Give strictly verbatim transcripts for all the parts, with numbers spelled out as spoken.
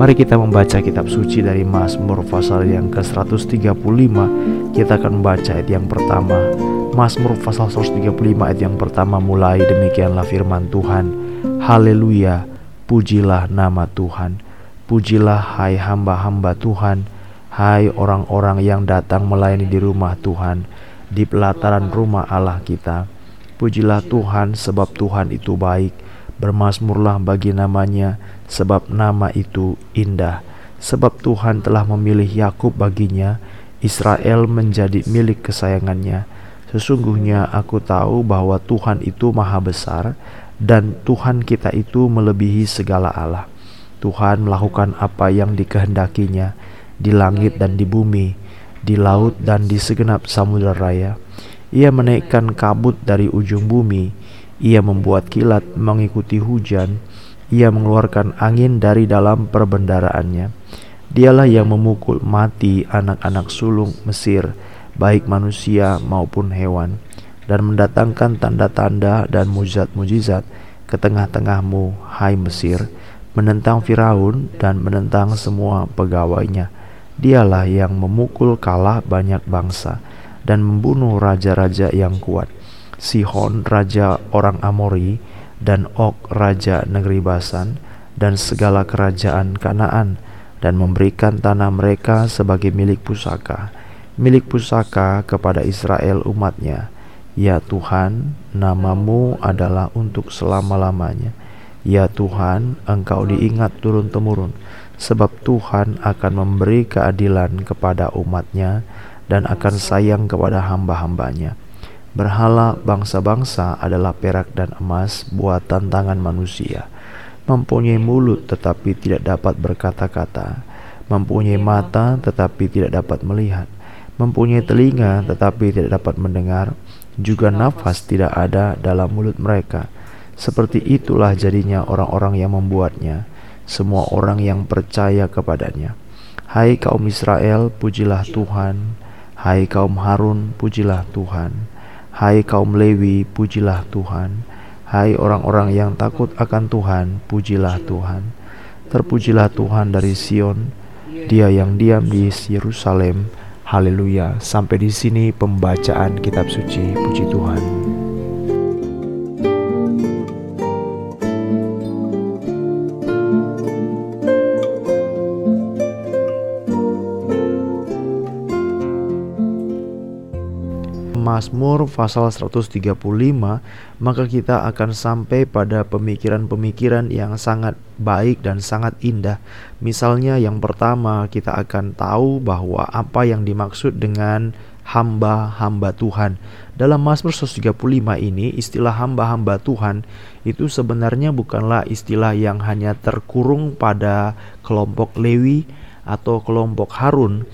Mari kita membaca kitab suci dari Mazmur pasal yang ke seratus tiga puluh lima. Kita akan membaca ayat yang pertama. Mazmur pasal seratus tiga puluh lima ayat yang pertama mulai, demikianlah firman Tuhan. Haleluya, pujilah nama Tuhan. Pujilah hai hamba-hamba Tuhan, hai orang-orang yang datang melayani di rumah Tuhan, di pelataran rumah Allah kita. Pujilah Tuhan sebab Tuhan itu baik, bermazmurlah bagi namanya sebab nama itu indah. Sebab Tuhan telah memilih Yakub baginya, Israel menjadi milik kesayangannya. Sesungguhnya aku tahu bahwa Tuhan itu maha besar dan Tuhan kita itu melebihi segala Allah. Tuhan melakukan apa yang dikehendakinya di langit dan di bumi, di laut dan di segenap samudera raya. Ia menaikkan kabut dari ujung bumi, ia membuat kilat mengikuti hujan, ia mengeluarkan angin dari dalam perbendaraannya. Dialah yang memukul mati anak-anak sulung Mesir, baik manusia maupun hewan, dan mendatangkan tanda-tanda dan mujizat-mujizat ke tengah-tengahmu, hai Mesir, menentang Firaun dan menentang semua pegawainya. Dialah yang memukul kalah banyak bangsa dan membunuh raja-raja yang kuat, Sihon raja orang Amori dan Og raja negeri Bashan dan segala kerajaan Kanaan, dan memberikan tanah mereka sebagai milik pusaka, milik pusaka kepada Israel umatnya. Ya Tuhan, namamu adalah untuk selama-lamanya. Ya Tuhan, Engkau diingat turun-temurun, sebab Tuhan akan memberi keadilan kepada umatnya dan akan sayang kepada hamba-hambanya. Berhala bangsa-bangsa adalah perak dan emas buatan tangan manusia, mempunyai mulut tetapi tidak dapat berkata-kata, mempunyai mata tetapi tidak dapat melihat, mempunyai telinga tetapi tidak dapat mendengar, juga nafas tidak ada dalam mulut mereka. Seperti itulah jadinya orang-orang yang membuatnya, semua orang yang percaya kepadanya. Hai kaum Israel, pujilah Tuhan. Hai kaum Harun, pujilah Tuhan. Hai kaum Lewi, pujilah Tuhan. Hai orang-orang yang takut akan Tuhan, pujilah Tuhan. Terpujilah Tuhan dari Sion, Dia yang diam di Yerusalem. Haleluya. Sampai di sini pembacaan kitab suci. Puji Tuhan. Mazmur pasal seratus tiga puluh lima, maka kita akan sampai pada pemikiran-pemikiran yang sangat baik dan sangat indah. Misalnya yang pertama, kita akan tahu bahwa apa yang dimaksud dengan hamba-hamba Tuhan. Dalam Mazmur seratus tiga puluh lima ini, istilah hamba-hamba Tuhan itu sebenarnya bukanlah istilah yang hanya terkurung pada kelompok Lewi atau kelompok Harun,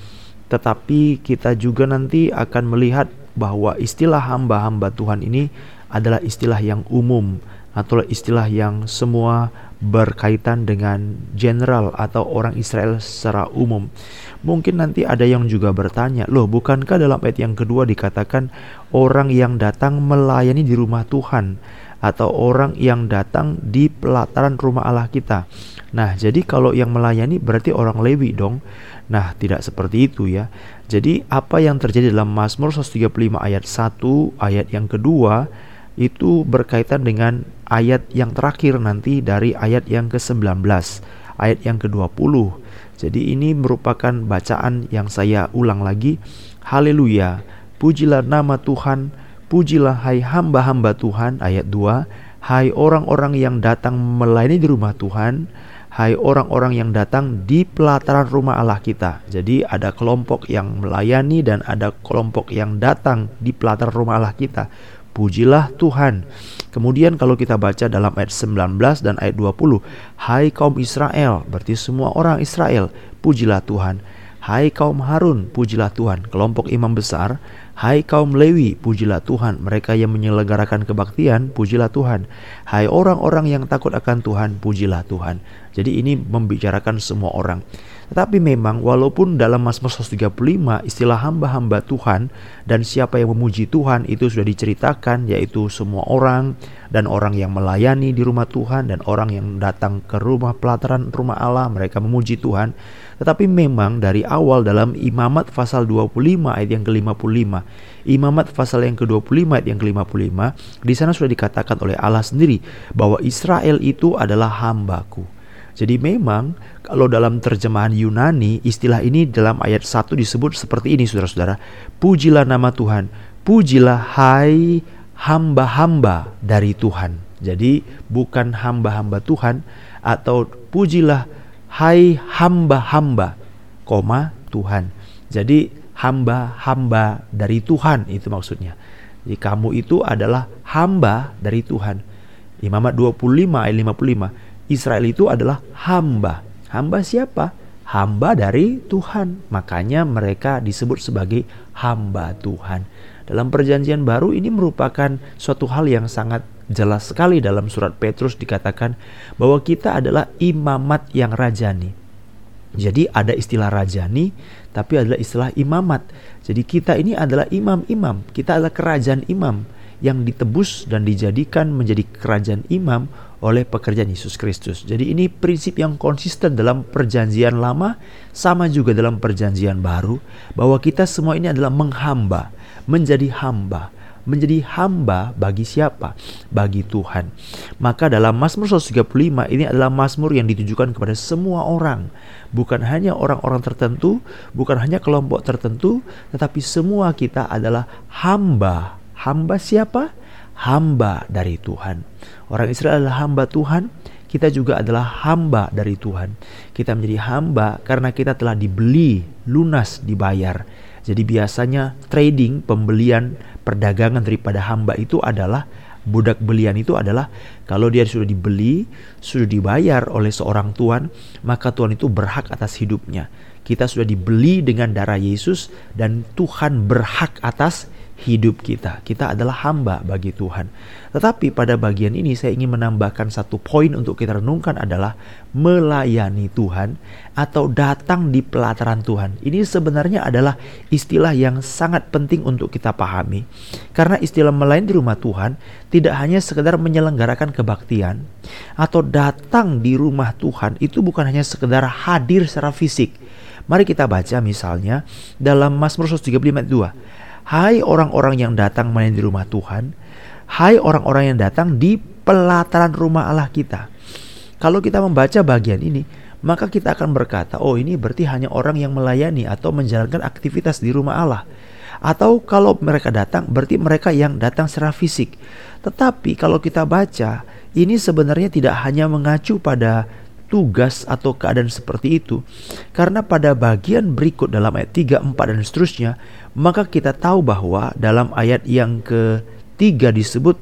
tetapi kita juga nanti akan melihat bahwa istilah hamba-hamba Tuhan ini adalah istilah yang umum atau istilah yang semua berkaitan dengan general atau orang Israel secara umum. Mungkin nanti ada yang juga bertanya, loh bukankah dalam ayat yang kedua dikatakan orang yang datang melayani di rumah Tuhan atau orang yang datang di pelataran rumah Allah kita? Nah, jadi kalau yang melayani berarti orang Lewi dong. Nah, tidak seperti itu ya. Jadi apa yang terjadi dalam Mazmur seratus tiga puluh lima ayat satu, ayat yang kedua itu berkaitan dengan ayat yang terakhir nanti dari ayat yang ke sembilan belas, ayat yang ke dua puluh. Jadi ini merupakan bacaan yang saya ulang lagi. Haleluya, pujilah nama Tuhan, pujilah hai hamba-hamba Tuhan, ayat dua. Hai orang-orang yang datang melayani di rumah Tuhan, hai orang-orang yang datang di pelataran rumah Allah kita. Jadi ada kelompok yang melayani dan ada kelompok yang datang di pelataran rumah Allah kita. Pujilah Tuhan. Kemudian kalau kita baca dalam ayat sembilan belas dan ayat dua puluh, hai kaum Israel, berarti semua orang Israel, pujilah Tuhan. Hai kaum Harun, pujilah Tuhan, kelompok imam besar. Hai kaum Lewi, pujilah Tuhan, mereka yang menyelenggarakan kebaktian, pujilah Tuhan. Hai orang-orang yang takut akan Tuhan, pujilah Tuhan. Jadi ini membicarakan semua orang. Tetapi memang walaupun dalam Mazmur seratus tiga puluh lima istilah hamba-hamba Tuhan dan siapa yang memuji Tuhan itu sudah diceritakan, yaitu semua orang dan orang yang melayani di rumah Tuhan dan orang yang datang ke rumah pelataran rumah Allah, mereka memuji Tuhan. Tetapi memang dari awal dalam Imamat pasal dua puluh lima ayat yang ke lima puluh lima, Imamat pasal yang ke dua puluh lima ayat yang ke lima puluh lima, di sana sudah dikatakan oleh Allah sendiri bahwa Israel itu adalah hamba-Ku. Jadi memang kalau dalam terjemahan Yunani, istilah ini dalam ayat satu disebut seperti ini, saudara-saudara. Pujilah nama Tuhan, pujilah hai hamba-hamba dari Tuhan. Jadi bukan hamba-hamba Tuhan, atau pujilah hai hamba-hamba, koma Tuhan. Jadi hamba-hamba dari Tuhan itu maksudnya. Jadi kamu itu adalah hamba dari Tuhan. Imamat dua puluh lima ayat lima puluh lima. Israel itu adalah hamba. Hamba siapa? Hamba dari Tuhan. Makanya mereka disebut sebagai hamba Tuhan. Dalam perjanjian baru ini merupakan suatu hal yang sangat jelas sekali. Dalam surat Petrus dikatakan bahwa kita adalah imamat yang rajani. Jadi ada istilah rajani, tapi adalah istilah imamat. Jadi kita ini adalah imam-imam, kita adalah kerajaan imam yang ditebus dan dijadikan menjadi kerajaan imam oleh pekerjaan Yesus Kristus. Jadi ini prinsip yang konsisten dalam perjanjian lama, sama juga dalam perjanjian baru, bahwa kita semua ini adalah menghamba, menjadi hamba. Menjadi hamba bagi siapa? Bagi Tuhan. Maka dalam Mazmur seratus tiga puluh lima ini adalah Mazmur yang ditujukan kepada semua orang. Bukan hanya orang-orang tertentu, bukan hanya kelompok tertentu, tetapi semua kita adalah hamba. Hamba siapa? Hamba dari Tuhan. Orang Israel adalah hamba Tuhan. Kita juga adalah hamba dari Tuhan. Kita menjadi hamba karena kita telah dibeli, lunas, dibayar. Jadi biasanya trading, pembelian, perdagangan daripada hamba itu adalah, budak belian itu adalah, kalau dia sudah dibeli, sudah dibayar oleh seorang tuan, maka tuan itu berhak atas hidupnya. Kita sudah dibeli dengan darah Yesus dan Tuhan berhak atas hidup kita. Kita adalah hamba bagi Tuhan. Tetapi pada bagian ini saya ingin menambahkan satu poin untuk kita renungkan, adalah melayani Tuhan atau datang di pelataran Tuhan. Ini sebenarnya adalah istilah yang sangat penting untuk kita pahami. Karena istilah melayani di rumah Tuhan tidak hanya sekedar menyelenggarakan kebaktian, atau datang di rumah Tuhan itu bukan hanya sekedar hadir secara fisik. Mari kita baca misalnya dalam Mazmur seratus tiga puluh lima ayat dua. Hai orang-orang yang datang melayani di rumah Tuhan, hai orang-orang yang datang di pelataran rumah Allah kita. Kalau kita membaca bagian ini, maka kita akan berkata, oh ini berarti hanya orang yang melayani atau menjalankan aktivitas di rumah Allah. Atau kalau mereka datang, berarti mereka yang datang secara fisik. Tetapi kalau kita baca, ini sebenarnya tidak hanya mengacu pada tugas atau keadaan seperti itu, karena pada bagian berikut dalam ayat tiga, empat dan seterusnya, maka kita tahu bahwa dalam ayat yang ketiga disebut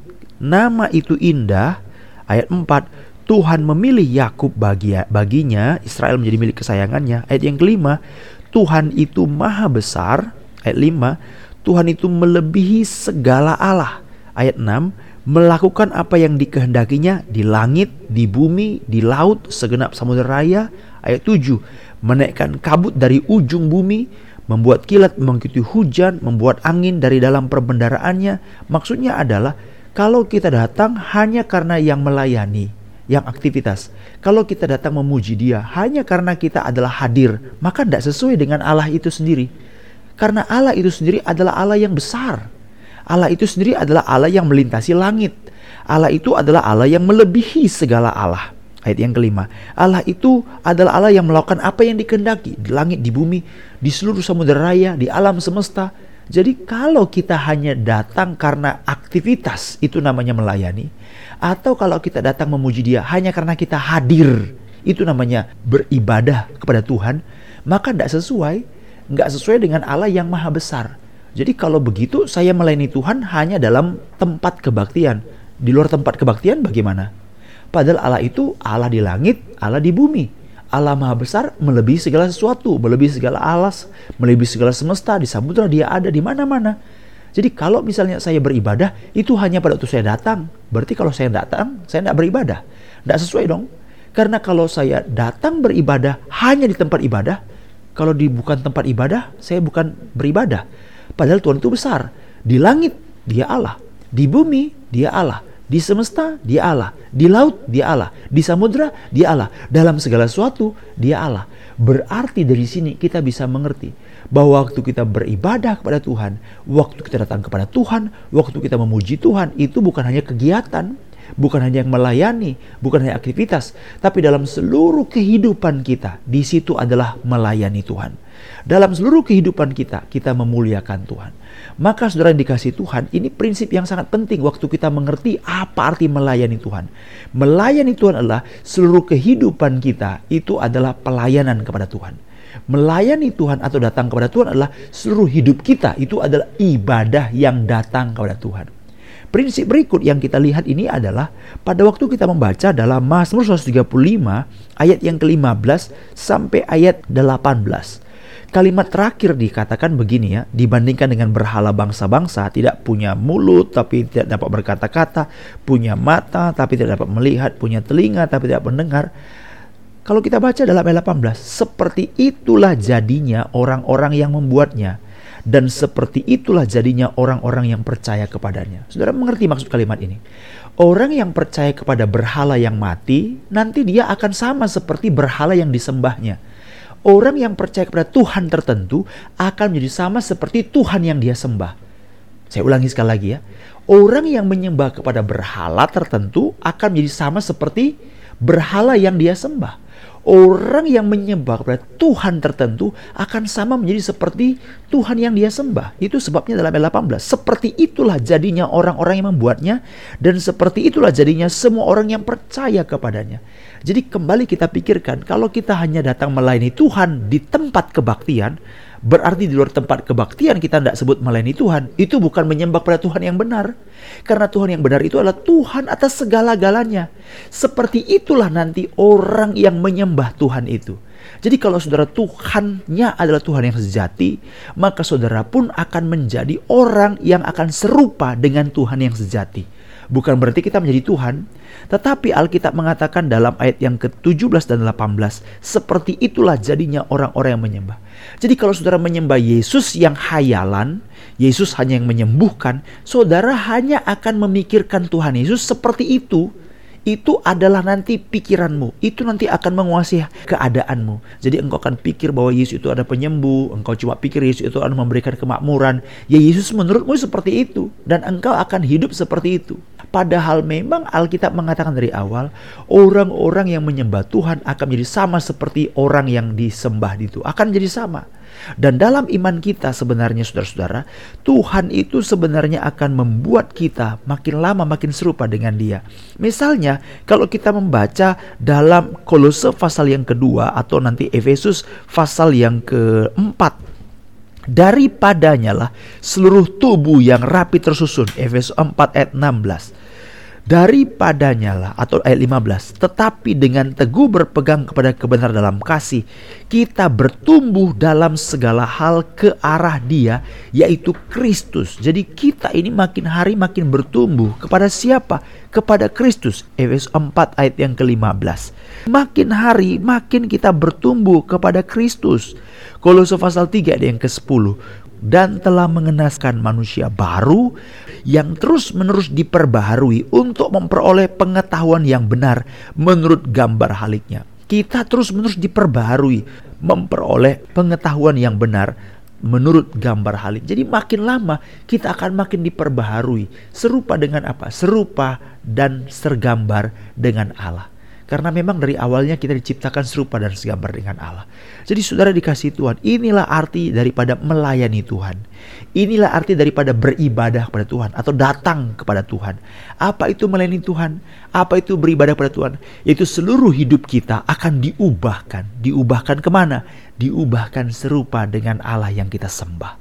nama itu indah. Ayat empat, Tuhan memilih Yakub baginya, Israel menjadi milik kesayangannya. Ayat yang kelima, Tuhan itu maha besar. Ayat lima, Tuhan itu melebihi segala Allah. Ayat enam, melakukan apa yang dikehendakinya di langit, di bumi, di laut, segenap samudera raya. Ayat tujuh, menaikkan kabut dari ujung bumi, membuat kilat mengikuti hujan, membuat angin dari dalam perbendaharaannya. Maksudnya adalah kalau kita datang hanya karena yang melayani, yang aktivitas, kalau kita datang memuji Dia hanya karena kita adalah hadir, maka tidak sesuai dengan Allah itu sendiri. Karena Allah itu sendiri adalah Allah yang besar. Allah itu sendiri adalah Allah yang melintasi langit. Allah itu adalah Allah yang melebihi segala Allah. Ayat yang kelima, Allah itu adalah Allah yang melakukan apa yang dikehendaki di langit, di bumi, di seluruh samudera raya, di alam semesta. Jadi kalau kita hanya datang karena aktivitas, itu namanya melayani. Atau kalau kita datang memuji Dia hanya karena kita hadir, itu namanya beribadah kepada Tuhan. Maka tidak sesuai, tidak sesuai dengan Allah yang maha besar. Jadi kalau begitu saya melayani Tuhan hanya dalam tempat kebaktian. Di luar tempat kebaktian bagaimana? Padahal Allah itu Allah di langit, Allah di bumi. Allah maha besar, melebihi segala sesuatu, melebihi segala alas, melebihi segala semesta, di samudera Dia ada, di mana-mana. Jadi kalau misalnya saya beribadah, itu hanya pada waktu saya datang. Berarti kalau saya datang, saya tidak beribadah. Tidak sesuai dong. Karena kalau saya datang beribadah hanya di tempat ibadah, kalau di bukan tempat ibadah, saya bukan beribadah. Padahal Tuhan itu besar. Di langit, Dia Allah. Di bumi, Dia Allah. Di semesta, Dia Allah. Di laut, Dia Allah. Di samudra, Dia Allah. Dalam segala sesuatu, Dia Allah. Berarti dari sini kita bisa mengerti bahwa waktu kita beribadah kepada Tuhan, waktu kita datang kepada Tuhan, waktu kita memuji Tuhan, itu bukan hanya kegiatan, bukan hanya yang melayani, bukan hanya aktivitas, tapi dalam seluruh kehidupan kita, di situ adalah melayani Tuhan. Dalam seluruh kehidupan kita, kita memuliakan Tuhan. Maka saudara yang dikasihi Tuhan, ini prinsip yang sangat penting waktu kita mengerti apa arti melayani Tuhan. Melayani Tuhan adalah seluruh kehidupan kita itu adalah pelayanan kepada Tuhan. Melayani Tuhan atau datang kepada Tuhan adalah seluruh hidup kita itu adalah ibadah yang datang kepada Tuhan. Prinsip berikut yang kita lihat ini adalah pada waktu kita membaca dalam Mazmur seratus tiga puluh lima ayat yang kelima belas sampai ayat delapan belas. Kalimat terakhir dikatakan begini ya, dibandingkan dengan berhala bangsa-bangsa, tidak punya mulut tapi tidak dapat berkata-kata, punya mata tapi tidak dapat melihat, punya telinga tapi tidak mendengar. Kalau kita baca dalam ayat delapan belas, seperti itulah jadinya orang-orang yang membuatnya. Dan seperti itulah jadinya orang-orang yang percaya kepadanya. Saudara mengerti maksud kalimat ini? Orang yang percaya kepada berhala yang mati, nanti dia akan sama seperti berhala yang disembahnya. Orang yang percaya kepada Tuhan tertentu akan menjadi sama seperti Tuhan yang dia sembah. Saya ulangi sekali lagi ya. Orang yang menyembah kepada berhala tertentu akan menjadi sama seperti berhala yang dia sembah. Orang yang menyembah kepada Tuhan tertentu akan sama menjadi seperti Tuhan yang dia sembah. Itu sebabnya dalam ayat delapan belas. Seperti itulah jadinya orang-orang yang membuatnya. Dan seperti itulah jadinya semua orang yang percaya kepadanya. Jadi kembali kita pikirkan. Kalau kita hanya datang melayani Tuhan di tempat kebaktian. Berarti di luar tempat kebaktian kita tidak sebut melayani Tuhan. Itu bukan menyembah kepada Tuhan yang benar. Karena Tuhan yang benar itu adalah Tuhan atas segala-galanya. Seperti itulah nanti orang yang menyembah Tuhan itu. Jadi kalau saudara Tuhannya adalah Tuhan yang sejati, maka saudara pun akan menjadi orang yang akan serupa dengan Tuhan yang sejati. Bukan berarti kita menjadi Tuhan, tetapi Alkitab mengatakan dalam ayat yang ketujuh belas dan delapan belas, seperti itulah jadinya orang-orang yang menyembah. Jadi kalau saudara menyembah Yesus yang khayalan, Yesus hanya yang menyembuhkan, saudara hanya akan memikirkan Tuhan Yesus seperti itu. Itu adalah nanti pikiranmu. Itu nanti akan menguasai keadaanmu. Jadi engkau akan pikir bahwa Yesus itu ada penyembuh. Engkau cuma pikir Yesus itu akan memberikan kemakmuran. Ya Yesus menurutmu seperti itu. Dan engkau akan hidup seperti itu. Padahal memang Alkitab mengatakan dari awal, orang-orang yang menyembah Tuhan akan menjadi sama seperti orang yang disembah itu. Akan jadi sama. Dan dalam iman kita sebenarnya saudara-saudara, Tuhan itu sebenarnya akan membuat kita makin lama makin serupa dengan Dia. Misalnya kalau kita membaca dalam Kolose pasal yang kedua atau nanti Efesus pasal yang keempat, daripadanyalah seluruh tubuh yang rapi tersusun. Efesus empat ayat enam belas. Daripadanyalah atau ayat lima belas, tetapi dengan teguh berpegang kepada kebenaran dalam kasih, kita bertumbuh dalam segala hal ke arah Dia, yaitu Kristus. Jadi kita ini makin hari makin bertumbuh kepada siapa? Kepada Kristus. Efesus empat ayat yang kelima belas. Makin hari makin kita bertumbuh kepada Kristus. Kolose pasal tiga ayat yang kesepuluh. Dan telah mengenaskan manusia baru yang terus-menerus diperbaharui untuk memperoleh pengetahuan yang benar menurut gambar haliknya. Kita terus-menerus diperbaharui memperoleh pengetahuan yang benar menurut gambar halik. Jadi makin lama kita akan makin diperbaharui. Serupa dengan apa? Serupa dan sergambar dengan Allah. Karena memang dari awalnya kita diciptakan serupa dan segambar dengan Allah. Jadi saudara dikasihi Tuhan, inilah arti daripada melayani Tuhan. Inilah arti daripada beribadah kepada Tuhan atau datang kepada Tuhan. Apa itu melayani Tuhan? Apa itu beribadah kepada Tuhan? Yaitu seluruh hidup kita akan diubahkan. Diubahkan kemana? Diubahkan serupa dengan Allah yang kita sembah.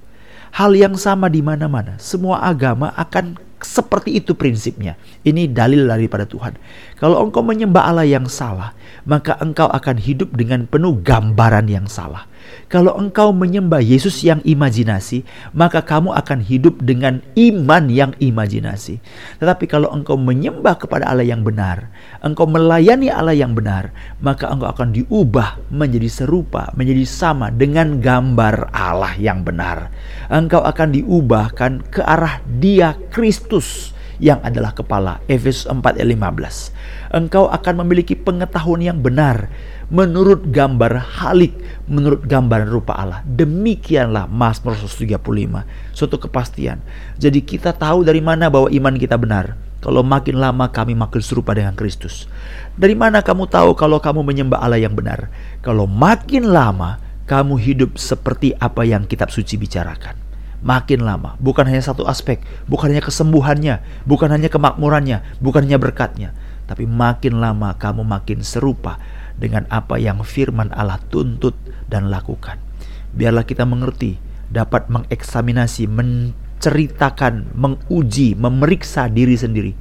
Hal yang sama di mana-mana. Semua agama akan Seperti itu prinsipnya. Ini dalil daripada Tuhan. Kalau engkau menyembah Allah yang salah, maka engkau akan hidup dengan penuh gambaran yang salah. Kalau engkau menyembah Yesus yang imajinasi, maka kamu akan hidup dengan iman yang imajinasi. Tetapi kalau engkau menyembah kepada Allah yang benar, engkau melayani Allah yang benar, maka engkau akan diubah menjadi serupa, menjadi sama dengan gambar Allah yang benar. Engkau akan diubahkan ke arah Dia Kristus yang adalah kepala. Efesus empat ayat lima belas. Engkau akan memiliki pengetahuan yang benar menurut gambar halik, menurut gambaran rupa Allah. Demikianlah Mazmur seratus tiga puluh lima, suatu kepastian. Jadi kita tahu dari mana bahwa iman kita benar. Kalau makin lama kami makin serupa dengan Kristus. Dari mana kamu tahu kalau kamu menyembah Allah yang benar? Kalau makin lama kamu hidup seperti apa yang kitab suci bicarakan. Makin lama, bukan hanya satu aspek, bukan hanya kesembuhannya, bukan hanya kemakmurannya, bukan hanya berkatnya, tapi makin lama kamu makin serupa dengan apa yang firman Allah tuntut dan lakukan. Biarlah kita mengerti, dapat mengeksaminasi, menceritakan, menguji, memeriksa diri sendiri.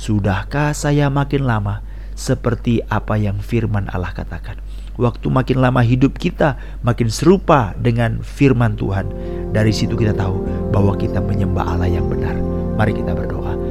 Sudahkah saya makin lama seperti apa yang firman Allah katakan? Waktu makin lama hidup kita makin serupa dengan firman Tuhan. Dari situ kita tahu bahwa kita menyembah Allah yang benar. Mari kita berdoa.